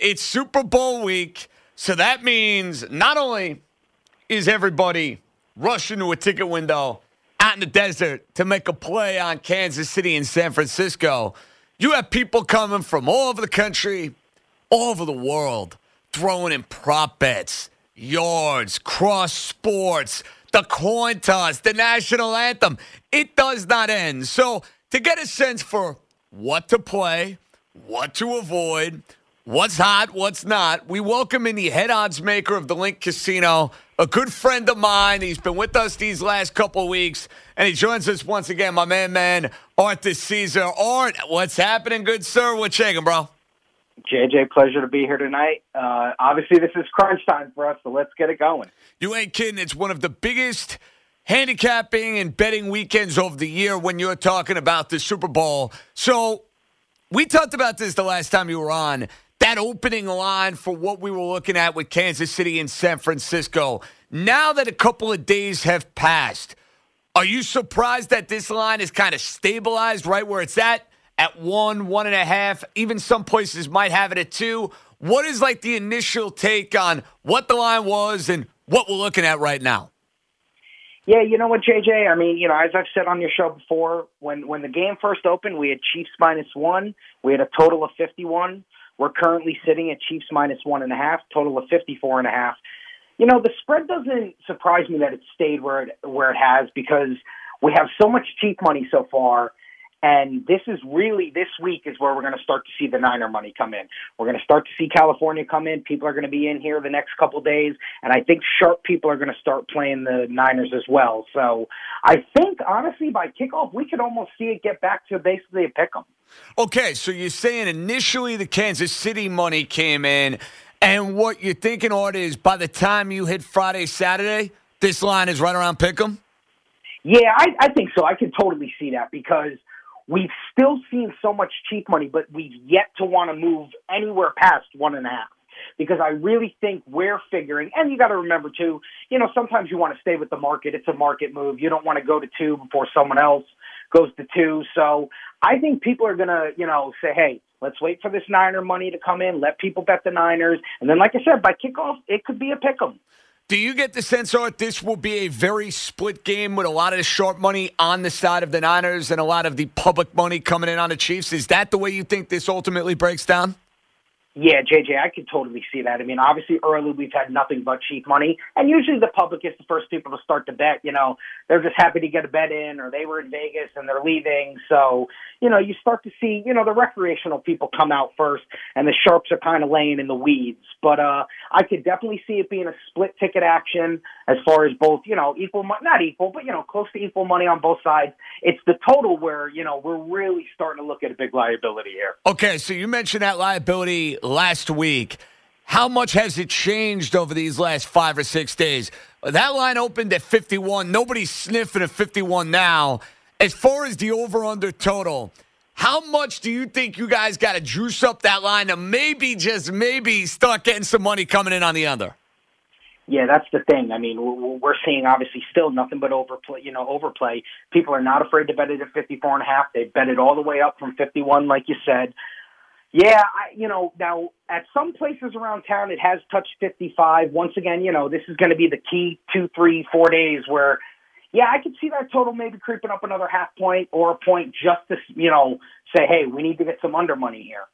It's Super Bowl week, so that means not only is everybody rushing to a ticket window out in the desert to make a play on Kansas City and San Francisco, you have people coming from all over the country, all over the world, throwing in prop bets, yards, cross sports, the coin toss, the national anthem. It does not end. So to get a sense for what to play, what to avoid, what's hot, what's not, we welcome in the head odds maker of the Link Casino, a good friend of mine. He's been with us these last couple of weeks, and he joins us once again, my man, Arthur Caesar. Art, what's happening, good sir? What's shaking, bro? JJ, pleasure to be here tonight. Obviously, this is crunch time for us, so let's get it going. You ain't kidding. It's one of the biggest handicapping and betting weekends of the year when you're talking about the Super Bowl. So we talked about this the last time you were on. That opening line for what we were looking at with Kansas City and San Francisco. Now that a couple of days have passed, are you surprised that this line is kind of stabilized right where it's at 1, 1.5? Even some places might have it at 2. What is like the initial take on what the line was and what we're looking at right now? Yeah, you know what, JJ? I mean, you know, as I've said on your show before, when the game first opened, we had Chiefs -1. We had a total of 51. We're currently sitting at Chiefs -1.5, total of 54.5. You know, the spread doesn't surprise me that it stayed where it has, because we have so much cheap money so far, and this week is where we're going to start to see the Niner money come in. We're going to start to see California come in. People are going to be in here the next couple days, and I think sharp people are going to start playing the Niners as well. So I think, honestly, by kickoff, we could almost see it get back to basically a pick 'em. Okay, so you're saying initially the Kansas City money came in, and what you're thinking, Art, is by the time you hit Friday, Saturday, this line is right around pick'em? Yeah, I think so. I can totally see that, because we've still seen so much cheap money, but we've yet to want to move anywhere past 1.5. Because I really think we're figuring, and you got to remember too, you know, sometimes you want to stay with the market. It's a market move. You don't want to go to 2 before someone else goes to 2. So I think people are going to, you know, say, hey, let's wait for this Niner money to come in. Let people bet the Niners. And then, like I said, by kickoff, it could be a pick 'em. Do you get the sense, Art, this will be a very split game with a lot of the sharp money on the side of the Niners and a lot of the public money coming in on the Chiefs? Is that the way you think this ultimately breaks down? Yeah, JJ, I could totally see that. I mean, obviously, early we've had nothing but cheap money, and usually the public is the first people to start to bet. You know, they're just happy to get a bet in, or they were in Vegas and they're leaving. So, you know, you start to see, you know, the recreational people come out first, and the sharps are kind of laying in the weeds. But I could definitely see it being a split ticket action as far as both, you know, not equal, but close to equal money on both sides. It's the total where, you know, we're really starting to look at a big liability here. Okay, so you mentioned that liability last week. How much has it changed over these last 5 or 6 days? That line opened at 51. Nobody's sniffing at 51 now. As far as the over-under total, how much do you think you guys got to juice up that line to maybe, just maybe, start getting some money coming in on the under? Yeah, that's the thing. I mean, we're seeing obviously still nothing but overplay. People are not afraid to bet it at 54.5. They bet it all the way up from 51, like you said. Yeah, now at some places around town, it has touched 55. Once again, you know, this is going to be the key 2, 3, 4 days where, yeah, I could see that total maybe creeping up another half point or a point just to, you know, say, hey, we need to get some under money here.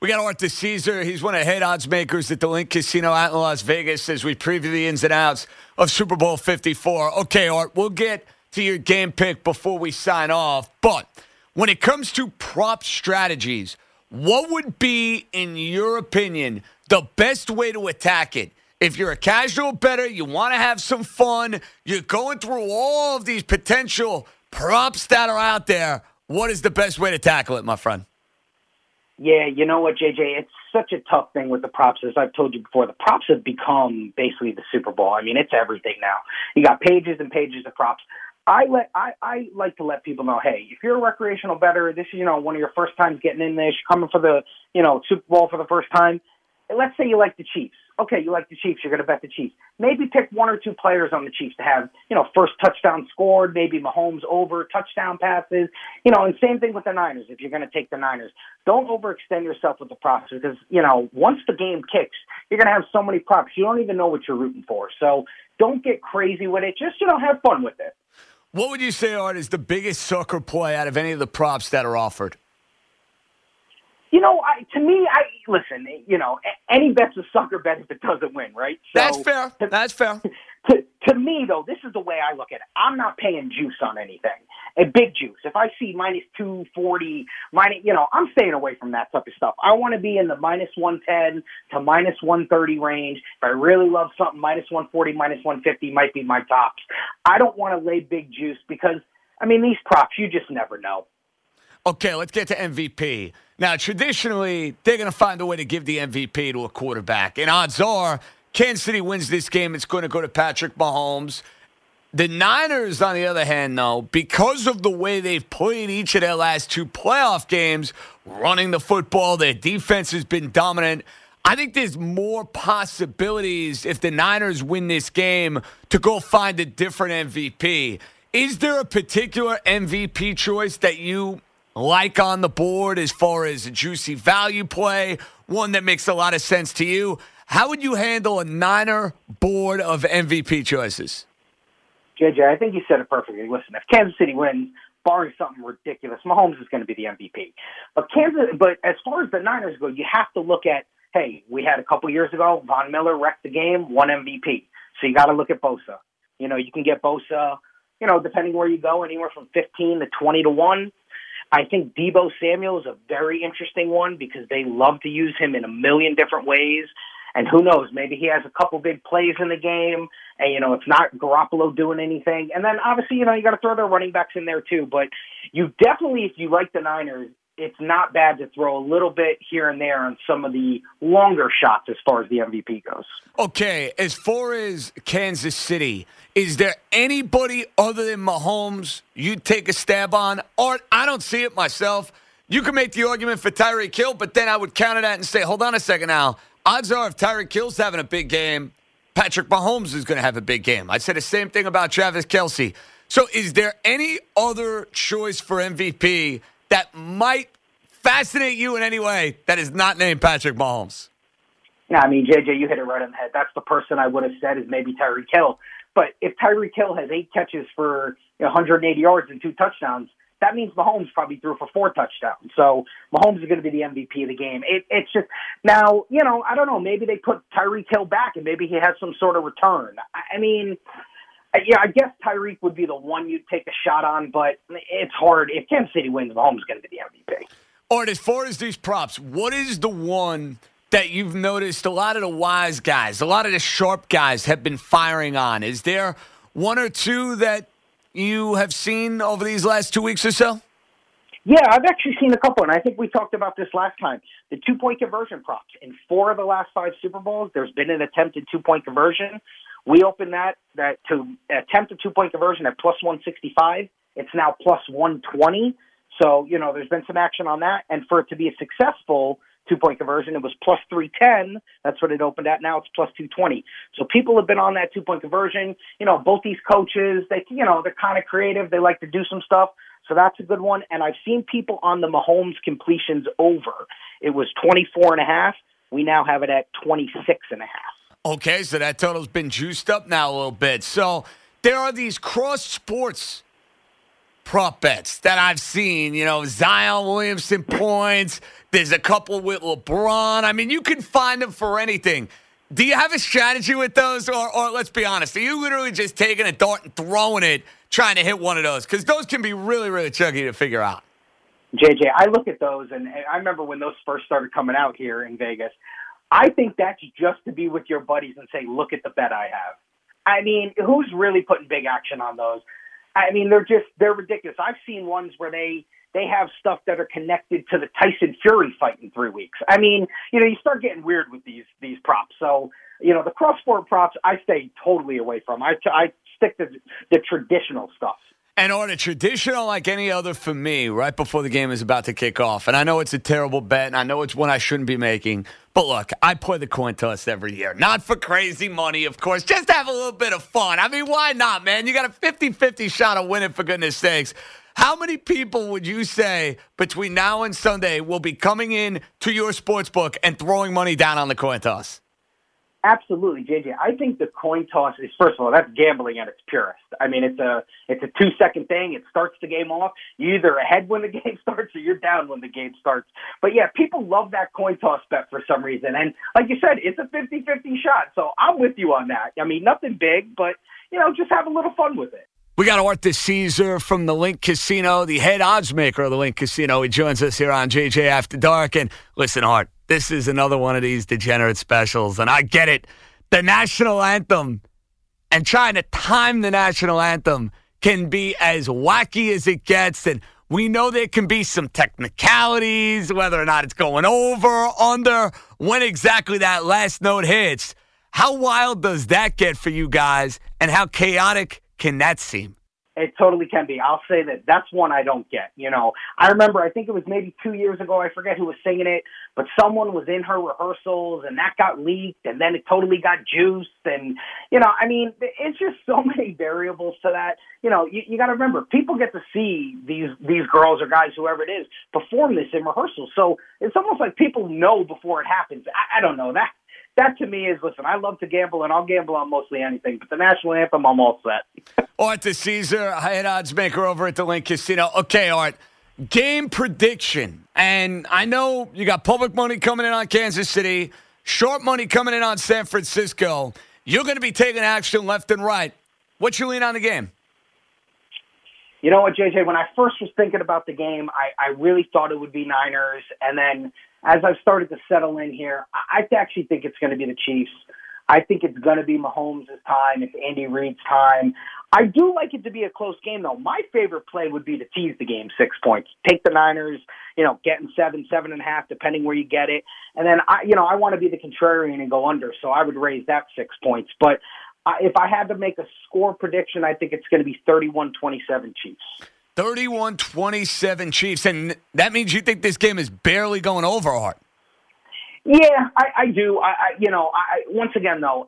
We got Arthur Caesar. He's one of the head odds makers at the Link Casino out in Las Vegas as we preview the ins and outs of Super Bowl 54. Okay, Art, we'll get to your game pick before we sign off. But when it comes to prop strategies, what would be, in your opinion, the best way to attack it? If you're a casual bettor, you want to have some fun, you're going through all of these potential props that are out there, what is the best way to tackle it, my friend? Yeah, you know what, JJ? It's such a tough thing with the props. As I've told you before, the props have become basically the Super Bowl. I mean, it's everything now. You got pages and pages of props. I like to let people know, hey, if you're a recreational bettor, this is, you know, one of your first times getting in this, you're coming for the, you know, Super Bowl for the first time. Let's say you like the Chiefs. Okay, you like the Chiefs. You're going to bet the Chiefs. Maybe pick one or two players on the Chiefs to have, you know, first touchdown scored, maybe Mahomes over, touchdown passes, you know, and same thing with the Niners if you're going to take the Niners. Don't overextend yourself with the props because, you know, once the game kicks, you're going to have so many props. You don't even know what you're rooting for. So don't get crazy with it. Just, you know, have fun with it. What would you say, Art, is the biggest sucker play out of any of the props that are offered? You know, to me, listen, you know, any bet's a sucker bet if it doesn't win, right? So That's fair. To me, though, this is the way I look at it. I'm not paying juice on anything. A big juice. If I see minus 240, you know, I'm staying away from that type of stuff. I want to be in the minus 110 to minus 130 range. If I really love something, minus 140, minus 150 might be my tops. I don't want to lay big juice because, I mean, these props, you just never know. Okay, let's get to MVP. Now, traditionally, they're going to find a way to give the MVP to a quarterback. And odds are, Kansas City wins this game. It's going to go to Patrick Mahomes. The Niners, on the other hand, though, because of the way they've played each of their last two playoff games, running the football, their defense has been dominant. I think there's more possibilities if the Niners win this game to go find a different MVP. Is there a particular MVP choice that you like on the board as far as a juicy value play, one that makes a lot of sense to you? How would you handle a Niner board of MVP choices? JJ, I think you said it perfectly. Listen, if Kansas City wins, barring something ridiculous, Mahomes is going to be the MVP. But as far as the Niners go, you have to look at, hey, we had a couple years ago, Von Miller wrecked the game, won MVP. So you got to look at Bosa. You know, you can get Bosa, you know, depending where you go, anywhere from 15 to 20 to 1. I think Debo Samuel is a very interesting one because they love to use him in a million different ways. And who knows, maybe he has a couple big plays in the game and, you know, it's not Garoppolo doing anything. And then obviously, you know, you got to throw their running backs in there too. But you definitely, if you like the Niners, it's not bad to throw a little bit here and there on some of the longer shots as far as the MVP goes. Okay, as far as Kansas City, is there anybody other than Mahomes you'd take a stab on? Art, I don't see it myself. You can make the argument for Tyreek Hill, but then I would counter that and say, hold on a second now. Odds are if Tyreek Hill's having a big game, Patrick Mahomes is going to have a big game. I'd say the same thing about Travis Kelce. So is there any other choice for MVP that might fascinate you in any way that is not named Patrick Mahomes? Yeah, I mean, JJ, you hit it right on the head. That's the person I would have said is maybe Tyreek Hill. But if Tyreek Hill has 8 catches for 180 yards and 2 touchdowns, that means Mahomes probably threw for 4 touchdowns. So Mahomes is going to be the MVP of the game. It's just now, you know, I don't know. Maybe they put Tyreek Hill back and maybe he has some sort of return. I mean, yeah, I guess Tyreek would be the one you'd take a shot on, but it's hard. If Kansas City wins, Mahomes is going to be the MVP. All right, as far as these props, what is the one that you've noticed a lot of the wise guys, a lot of the sharp guys have been firing on? Is there one or two that you have seen over these last 2 weeks or so? Yeah, I've actually seen a couple, and I think we talked about this last time. The two-point conversion props. In 4 of the last 5 Super Bowls, there's been an attempted two-point conversion. We opened that to attempt a two-point conversion at plus 165. It's now plus 120. So, you know, there's been some action on that. And for it to be a successful two-point conversion, it was plus 310. That's what it opened at. Now it's plus 220. So people have been on that two-point conversion. You know, both these coaches, they, you know, they're kind of creative. They like to do some stuff. So that's a good one. And I've seen people on the Mahomes completions over. It was 24.5. We now have it at 26.5. Okay, so that total's been juiced up now a little bit. So there are these cross-sports prop bets that I've seen. You know, Zion Williamson points. There's a couple with LeBron. I mean, you can find them for anything. Do you have a strategy with those? Or let's be honest, are you literally just taking a dart and throwing it, trying to hit one of those? Because those can be really, really tricky to figure out. JJ, I look at those, and I remember when those first started coming out here in Vegas, I think that's just to be with your buddies and say, look at the bet I have. I mean, who's really putting big action on those? I mean, they're ridiculous. I've seen ones where they, they have stuff that are connected to the Tyson Fury fight in 3 weeks. I mean, you know, you start getting weird with these props. So, you know, the cross-sport props, I stay totally away from. I stick to the traditional stuff. And on a traditional like any other for me, right before the game is about to kick off, and I know it's a terrible bet, and I know it's one I shouldn't be making, but look, I play the coin toss every year. Not for crazy money, of course, just to have a little bit of fun. I mean, why not, man? You got a 50-50 shot of winning, for goodness sakes. How many people would you say between now and Sunday will be coming in to your sports book and throwing money down on the coin toss? Absolutely, JJ. I think the coin toss is, first of all, that's gambling at its purest. I mean, it's a 2-second thing. It starts the game off. You're either ahead when the game starts or you're down when the game starts. But yeah, people love that coin toss bet for some reason. And like you said, it's a 50-50 shot. So I'm with you on that. I mean, nothing big, but, you know, just have a little fun with it. We got Art DeCesare from the Link Casino, the head odds maker of the Link Casino. He joins us here on JJ After Dark. And listen, Art, this is another one of these degenerate specials. And I get it. The national anthem and trying to time the national anthem can be as wacky as it gets. And we know there can be some technicalities, whether or not it's going over, under, when exactly that last note hits. How wild does that get for you guys? And how chaotic can that seem? It totally can be. I'll say that that's one I don't get. You know, I remember, I think it was maybe 2 years ago, I forget who was singing it, but someone was in her rehearsals and that got leaked and then it totally got juiced. And, you know, I mean, it's just so many variables to that. You know, you got to remember, people get to see these girls or guys, whoever it is, perform this in rehearsals. So it's almost like people know before it happens. I don't know. That to me is, listen, I love to gamble, and I'll gamble on mostly anything, but the national anthem, I'm all set. Art DeCesare, head odds maker over at the Link Casino. Okay, Art, game prediction. And I know you got public money coming in on Kansas City, short money coming in on San Francisco. You're going to be taking action left and right. What's your lean on the game? You know what, JJ, when I first was thinking about the game, I really thought it would be Niners, and then as I've started to settle in here, I actually think it's going to be the Chiefs. I think it's going to be Mahomes' time. It's Andy Reid's time. I do like it to be a close game, though. My favorite play would be to tease the game 6 points. Take the Niners, you know, getting 7, 7.5, depending where you get it. And then, I want to be the contrarian and go under, so I would raise that 6 points. But if I had to make a score prediction, I think it's going to be 31-27 Chiefs. 31-27 Chiefs, and that means you think this game is barely going over, Art. Yeah, I do. Once again, though,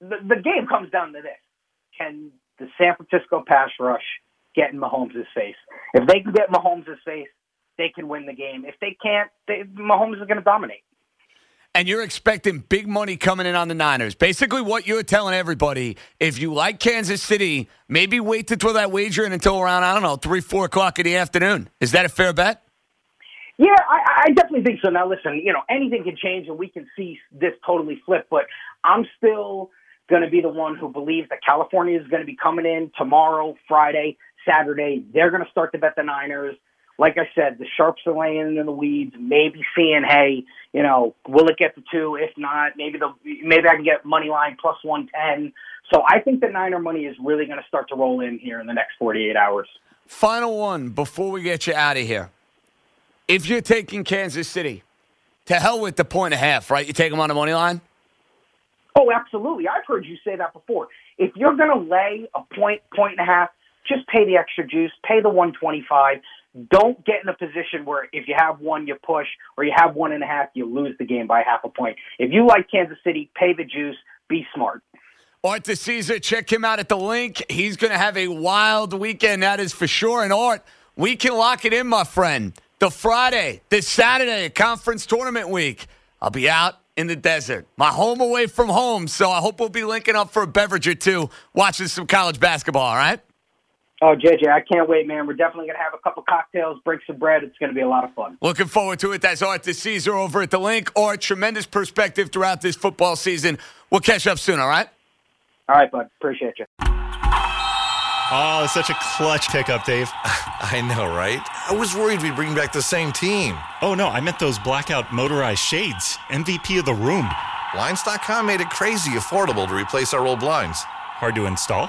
the game comes down to this. Can the San Francisco pass rush get in Mahomes' face? If they can get Mahomes' face, they can win the game. If they can't, Mahomes is going to dominate. And you're expecting big money coming in on the Niners. Basically what you're telling everybody, if you like Kansas City, maybe wait to throw that wager in until around, 3, 4 o'clock in the afternoon. Is that a fair bet? Yeah, I definitely think so. Now, listen, you know, anything can change and we can see this totally flip, but I'm still going to be the one who believes that California is going to be coming in tomorrow, Friday, Saturday. They're going to start to bet the Niners. Like I said, the sharps are laying in the weeds, maybe seeing, hey, you know, will it get to 2? If not, maybe I can get money line plus 110. So I think the Niner money is really going to start to roll in here in the next 48 hours. Final one before we get you out of here. If you're taking Kansas City, to hell with the 1.5, right? You take them on the money line? Oh, absolutely. I've heard you say that before. If you're going to lay a 1.5, just pay the extra juice, pay the 125. Don't get in a position where if you have 1, you push, or you have 1.5, you lose the game by 0.5 point. If you like Kansas City, pay the juice, be smart. Art DeCesare, check him out at the Link. He's going to have a wild weekend, that is for sure. And Art, we can lock it in, my friend. This Saturday, conference tournament week. I'll be out in the desert, my home away from home. So I hope we'll be linking up for a beverage or two, watching some college basketball, all right? Oh, JJ, I can't wait, man. We're definitely going to have a couple cocktails, break some bread. It's going to be a lot of fun. Looking forward to it. That's Art DeCesare over at the Link. Art, tremendous perspective throughout this football season. We'll catch up soon, all right? All right, bud. Appreciate you. Oh, it's such a clutch pickup, Dave. I know, right? I was worried we'd bring back the same team. Oh, no, I meant those blackout motorized shades. MVP of the room. Blinds.com made it crazy affordable to replace our old blinds. Hard to install?